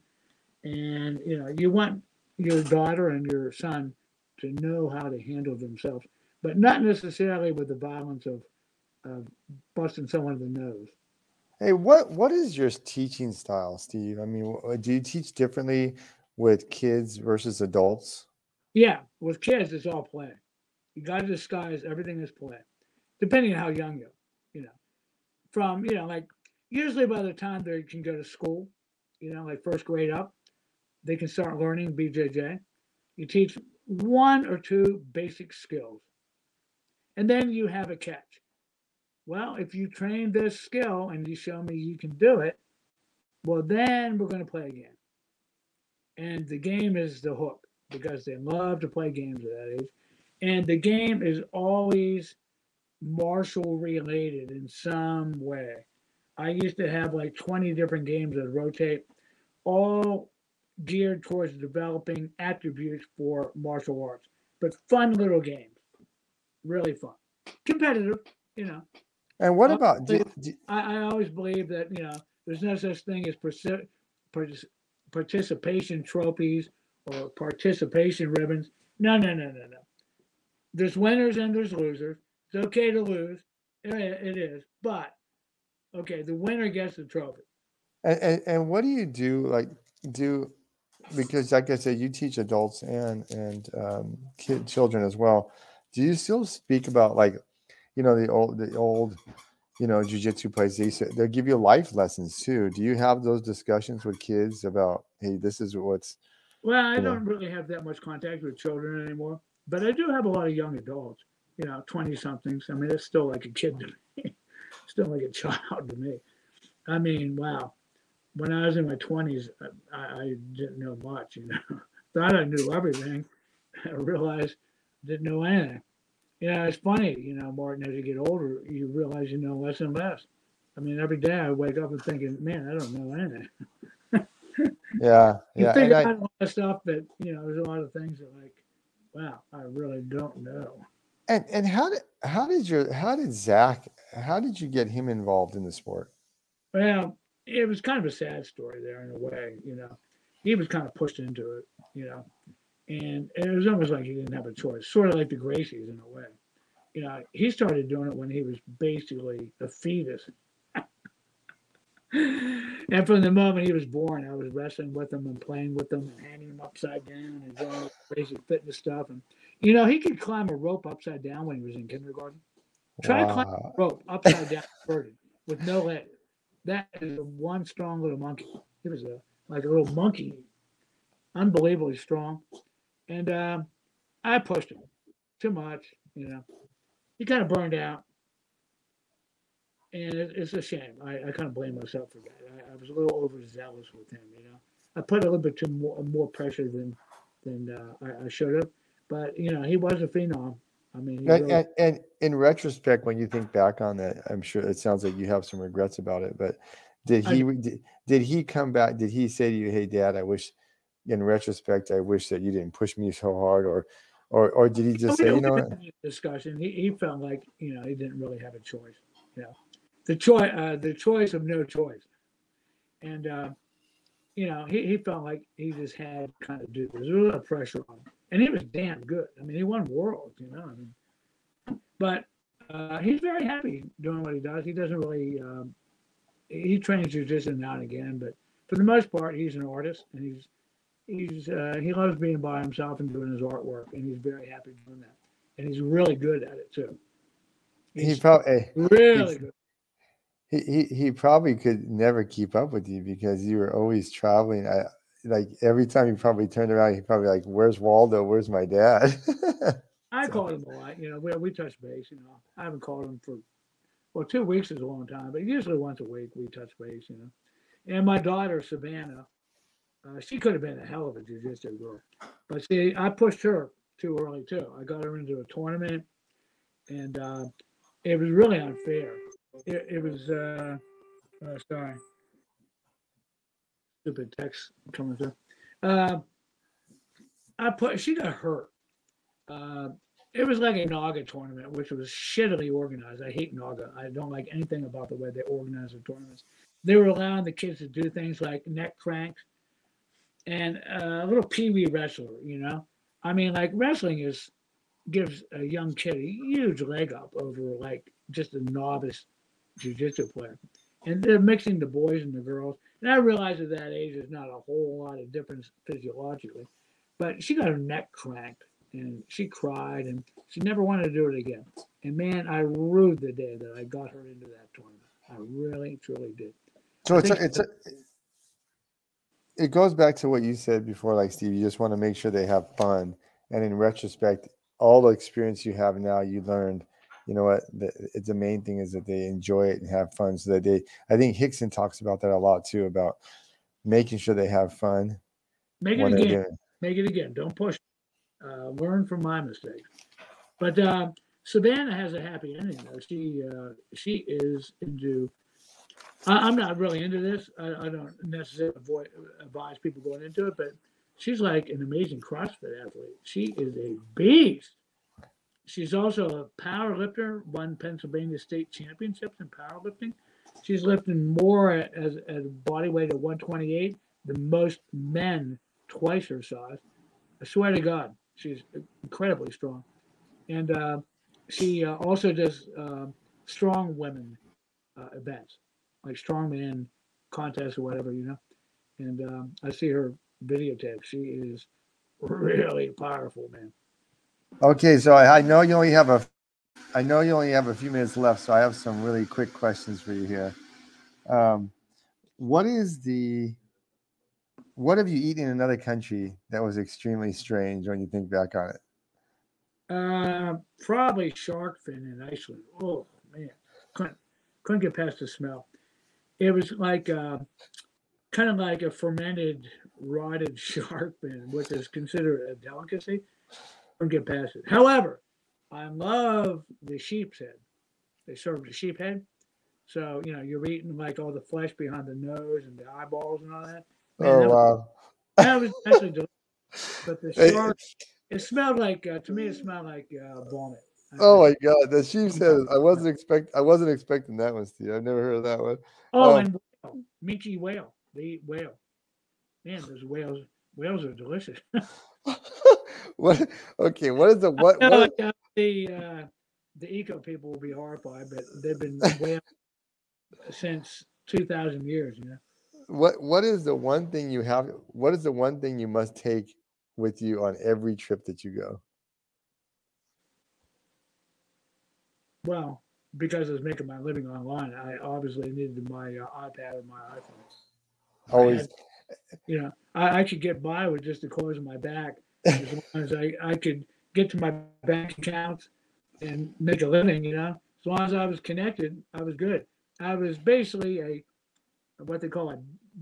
And, you know, you want your daughter and your son to know how to handle themselves, but not necessarily with the violence of busting someone in the nose. Hey, what is your teaching style, Steve? I mean, do you teach differently with kids versus adults? Yeah, with kids, it's all play. You got to disguise everything as play, depending on how young you are, you know. From, you know, like usually by the time they can go to school, you know, like first grade up, they can start learning BJJ. You teach one or two basic skills, and then you have a catch. Well, if you train this skill and you show me you can do it, well, then we're going to play a game. And the game is the hook, because they love to play games at that age. And the game is always martial related in some way. I used to have like 20 different games that rotate, all geared towards developing attributes for martial arts, but fun little games, really fun, competitive, you know. And what about? I always believe that, you know, there's no such thing as participation trophies or participation ribbons. No. There's winners and there's losers. It's okay to lose. It is, but okay, the winner gets the trophy. And what do you do? Like do. Because, like I said, you teach adults and children as well. Do you still speak about, like, you know, the old, you know, jiu-jitsu place? They give you life lessons too. Do you have those discussions with kids about, hey, this is what's? Well, I don't really have that much contact with children anymore, but I do have a lot of young adults. You know, 20-somethings. I mean, it's still like a kid to me, still like a child to me. I mean, wow. When I was in my 20s, I didn't know much, you know. Thought I knew everything. I realized I didn't know anything. You know, it's funny, you know, Martin, as you get older, you realize you know less and less. I mean, every day I wake up and thinking, man, I don't know anything. Yeah. You figure out a lot of stuff, but, you know, there's a lot of things that, like, wow, I really don't know. And how did you get him involved in the sport? Well, it was kind of a sad story there in a way, you know. He was kind of pushed into it, you know. And it was almost like he didn't have a choice, sort of like the Gracies in a way. You know, he started doing it when he was basically a fetus. And from the moment he was born, I was wrestling with him and playing with him and hanging him upside down and doing all this crazy fitness stuff. And, you know, he could climb a rope upside down when he was in kindergarten. Try to climb a rope upside down inverted with no legs. That is one strong little monkey. He was like a little monkey, unbelievably strong. And I pushed him too much, you know. He kind of burned out. And it's a shame. I kind of blame myself for that. I was a little overzealous with him, you know. I put a little bit too more pressure than I should have. But, you know, he was a phenom. I mean, really... and in retrospect, when you think back on that, I'm sure it sounds like you have some regrets about it. But did he come back? Did he say to you, "Hey, Dad, I wish," in retrospect, "I wish that you didn't push me so hard," or did he just say, "You know what"? Discussion. He felt like he didn't really have a choice. The choice of no choice, and he felt like he just had to kind of do this. There was a lot of pressure on him. And he was damn good. I mean, he won worlds, But he's very happy doing what he does. He doesn't really, he trains jiu-jitsu now and again, but for the most part, he's an artist, and he loves being by himself and doing his artwork, and he's very happy doing that. And he's really good at it too. He's really good. He probably could never keep up with you because you were always traveling. Like every time he probably turned around, he probably like, "Where's Waldo? Where's my dad?" I called him a lot. We touch base. I haven't called him for 2 weeks is a long time, but usually once a week we touch base. And my daughter Savannah, she could have been a hell of a jiu-jitsu girl, but see, I pushed her too early too. I got her into a tournament, and it was really unfair. It was sorry. Stupid text coming through. She got hurt. It was like a Naga tournament, which was shittily organized. I hate Naga. I don't like anything about the way they organize the tournaments. They were allowing the kids to do things like neck cranks and a little pee-wee wrestler. I mean, like wrestling gives a young kid a huge leg up over like just a novice jiu-jitsu player. And they're mixing the boys and the girls. And I realize at that age there's not a whole lot of difference physiologically. But she got her neck cranked, and she cried, and she never wanted to do it again. And, man, I rued the day that I got her into that tournament. I really, truly did. So it goes back to what you said before, like, Steve, you just want to make sure they have fun. And in retrospect, all the experience you have now, you learned, the main thing is that they enjoy it and have fun. So that I think Rickson talks about that a lot too, about making sure they have fun. Make it again. Don't push. Learn from my mistakes. But Savannah has a happy ending. She is into. I'm not really into this. I don't necessarily advise people going into it, but she's like an amazing CrossFit athlete. She is a beast. She's also a power lifter, won Pennsylvania State Championships in powerlifting. She's lifting more as body weight at 128 than most men twice her size. I swear to God, she's incredibly strong. And she also does strong women events, like strongman contests or whatever, And I see her videotape. She is really powerful, man. Okay, so I know you only have a few minutes left, so I have some really quick questions for you here. What have you eaten in another country that was extremely strange when you think back on it? Probably shark fin in Iceland. Oh man, couldn't get past the smell. It was like kind of like a fermented, rotted shark fin, which is considered a delicacy. Get past it. However, I love the sheep's head. They serve the sheep head, so you're eating like all the flesh behind the nose and the eyeballs and all that. That was actually delicious. But the shark, it smelled like to me, it smelled like vomit. My God, the sheep's head! I wasn't expecting that one, Steve. I've never heard of that one. And whale, meaty whale. They eat whale. Man, those whales. Whales are delicious. What? Okay. What is the what? The eco people will be horrified, but they've been whaling since 2,000 years. What is the one thing you have? What is the one thing you must take with you on every trip that you go? Well, because I was making my living online, I obviously needed my iPad and my iPhone. Always. I could get by with just the clothes on my back. As long as I could get to my bank accounts and make a living, as long as I was connected, I was good. I was basically a what they call a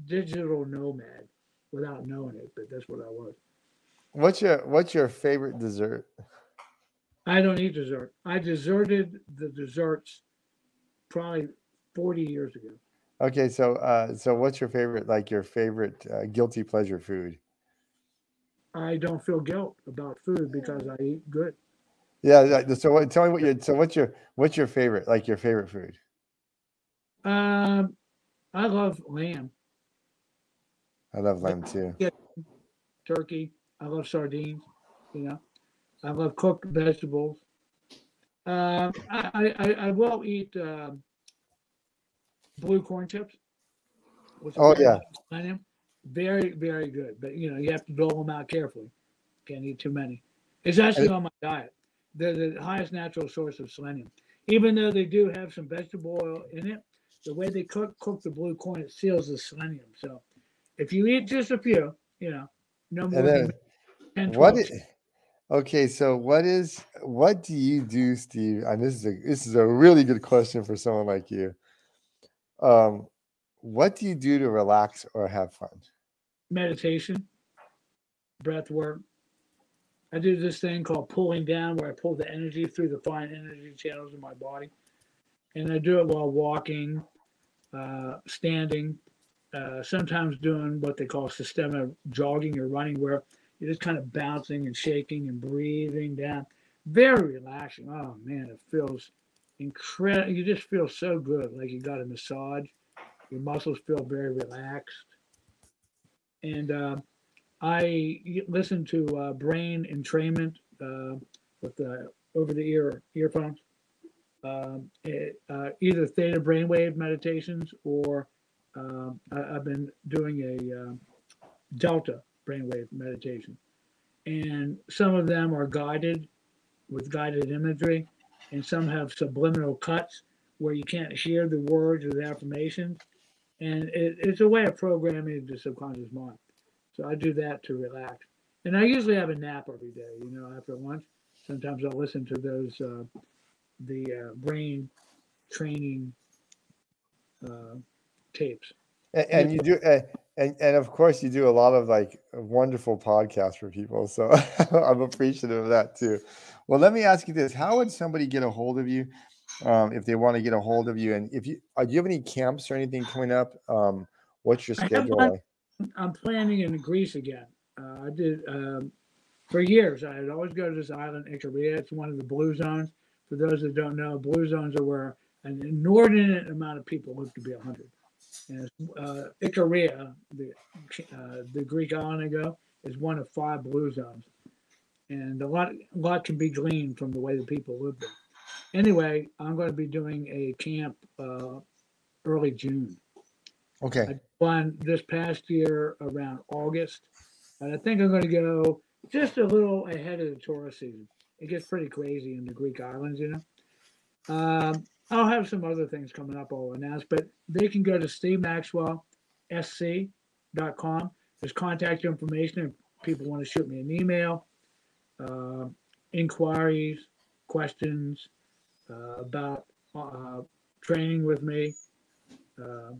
digital nomad without knowing it, but that's what I was. What's your favorite dessert? I don't eat dessert. I deserted the desserts probably 40 years ago. Okay, so what's your favorite, like your favorite guilty pleasure food? I don't feel guilt about food because I eat good. Yeah. So tell me what's your favorite, like your favorite food? I love lamb. I love lamb too. Yeah, turkey. I love sardines. You know, I love cooked vegetables. I will eat blue corn chips. Oh yeah. Onion. Very, very good. But, you know, you have to dole them out carefully. Can't eat too many. It's actually on my diet. They're the highest natural source of selenium. Even though they do have some vegetable oil in it, the way they cook the blue corn, it seals the selenium. So if you eat just a few, you know, no more than 10, 12. What do you do, Steve? And this is a really good question for someone like you. What do you do to relax or have fun? Meditation, breath work. I do this thing called pulling down, where I pull the energy through the fine energy channels in my body. And I do it while walking, standing, sometimes doing what they call Sistema jogging or running, where you're just kind of bouncing and shaking and breathing down. Very relaxing. Oh, man, it feels incredible. You just feel so good, like you got a massage. Your muscles feel very relaxed. And I listen to brain entrainment with the over-the-ear earphones, either theta brainwave meditations or I've been doing a delta brainwave meditation. And some of them are guided with guided imagery, and some have subliminal cuts where you can't hear the words or the affirmations. And it's a way of programming the subconscious mind. So I do that to relax. And I usually have a nap every day, you know, after lunch. Sometimes I'll listen to those, the brain training tapes. And you do, and of course you do a lot of like wonderful podcasts for people. So I'm appreciative of that too. Well, let me ask you this. How would somebody get a hold of you? If they want to get a hold of you, and do you have any camps or anything coming up? What's your schedule? I'm planning in Greece again. I did for years. I had always go to this island, Icaria. It's one of the blue zones. For those that don't know, blue zones are where an inordinate amount of people live to be 100. And Icaria, the Greek island I go, is one of 5 blue zones, and a lot can be gleaned from the way the people live there. Anyway, I'm going to be doing a camp early June. Okay. I won this past year around August, and I think I'm going to go just a little ahead of the tourist season. It gets pretty crazy in the Greek islands, you know. I'll have some other things coming up I'll announce, but they can go to stevemaxwellsc.com. There's contact information if people want to shoot me an email, inquiries, questions, about training with me, you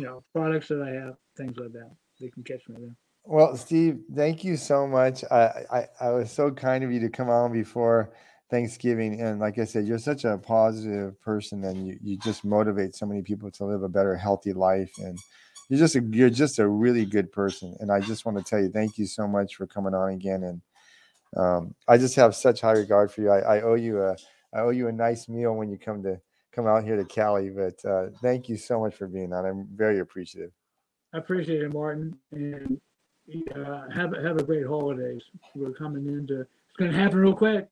know, products that I have, things like that. They can catch me there. Well, Steve, thank you so much. I was so kind of you to come on before Thanksgiving. And like I said, you're such a positive person, and you just motivate so many people to live a better, healthy life. And you're just a really good person. And I just want to tell you, thank you so much for coming on again. And I just have such high regard for you. I owe you a nice meal when you come out here to Cali, but thank you so much for being on. I'm very appreciative. I appreciate it, Martin, and have a great holidays. We're coming into, it's going to happen real quick.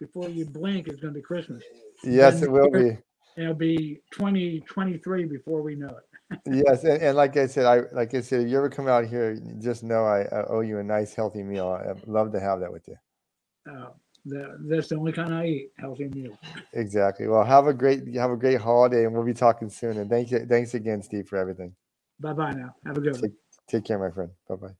Before you blink, it's going to be Christmas. Yes, it will be. It'll be 2023 before we know it. Yes, and like I said, if you ever come out here, just know I owe you a nice healthy meal. I'd love to have that with you. That's the only kind I eat, healthy meal. Exactly. Well, have a great holiday, and we'll be talking soon. And thanks again, Steve, for everything. Bye bye now. Have a good one. Take care, my friend. Bye bye.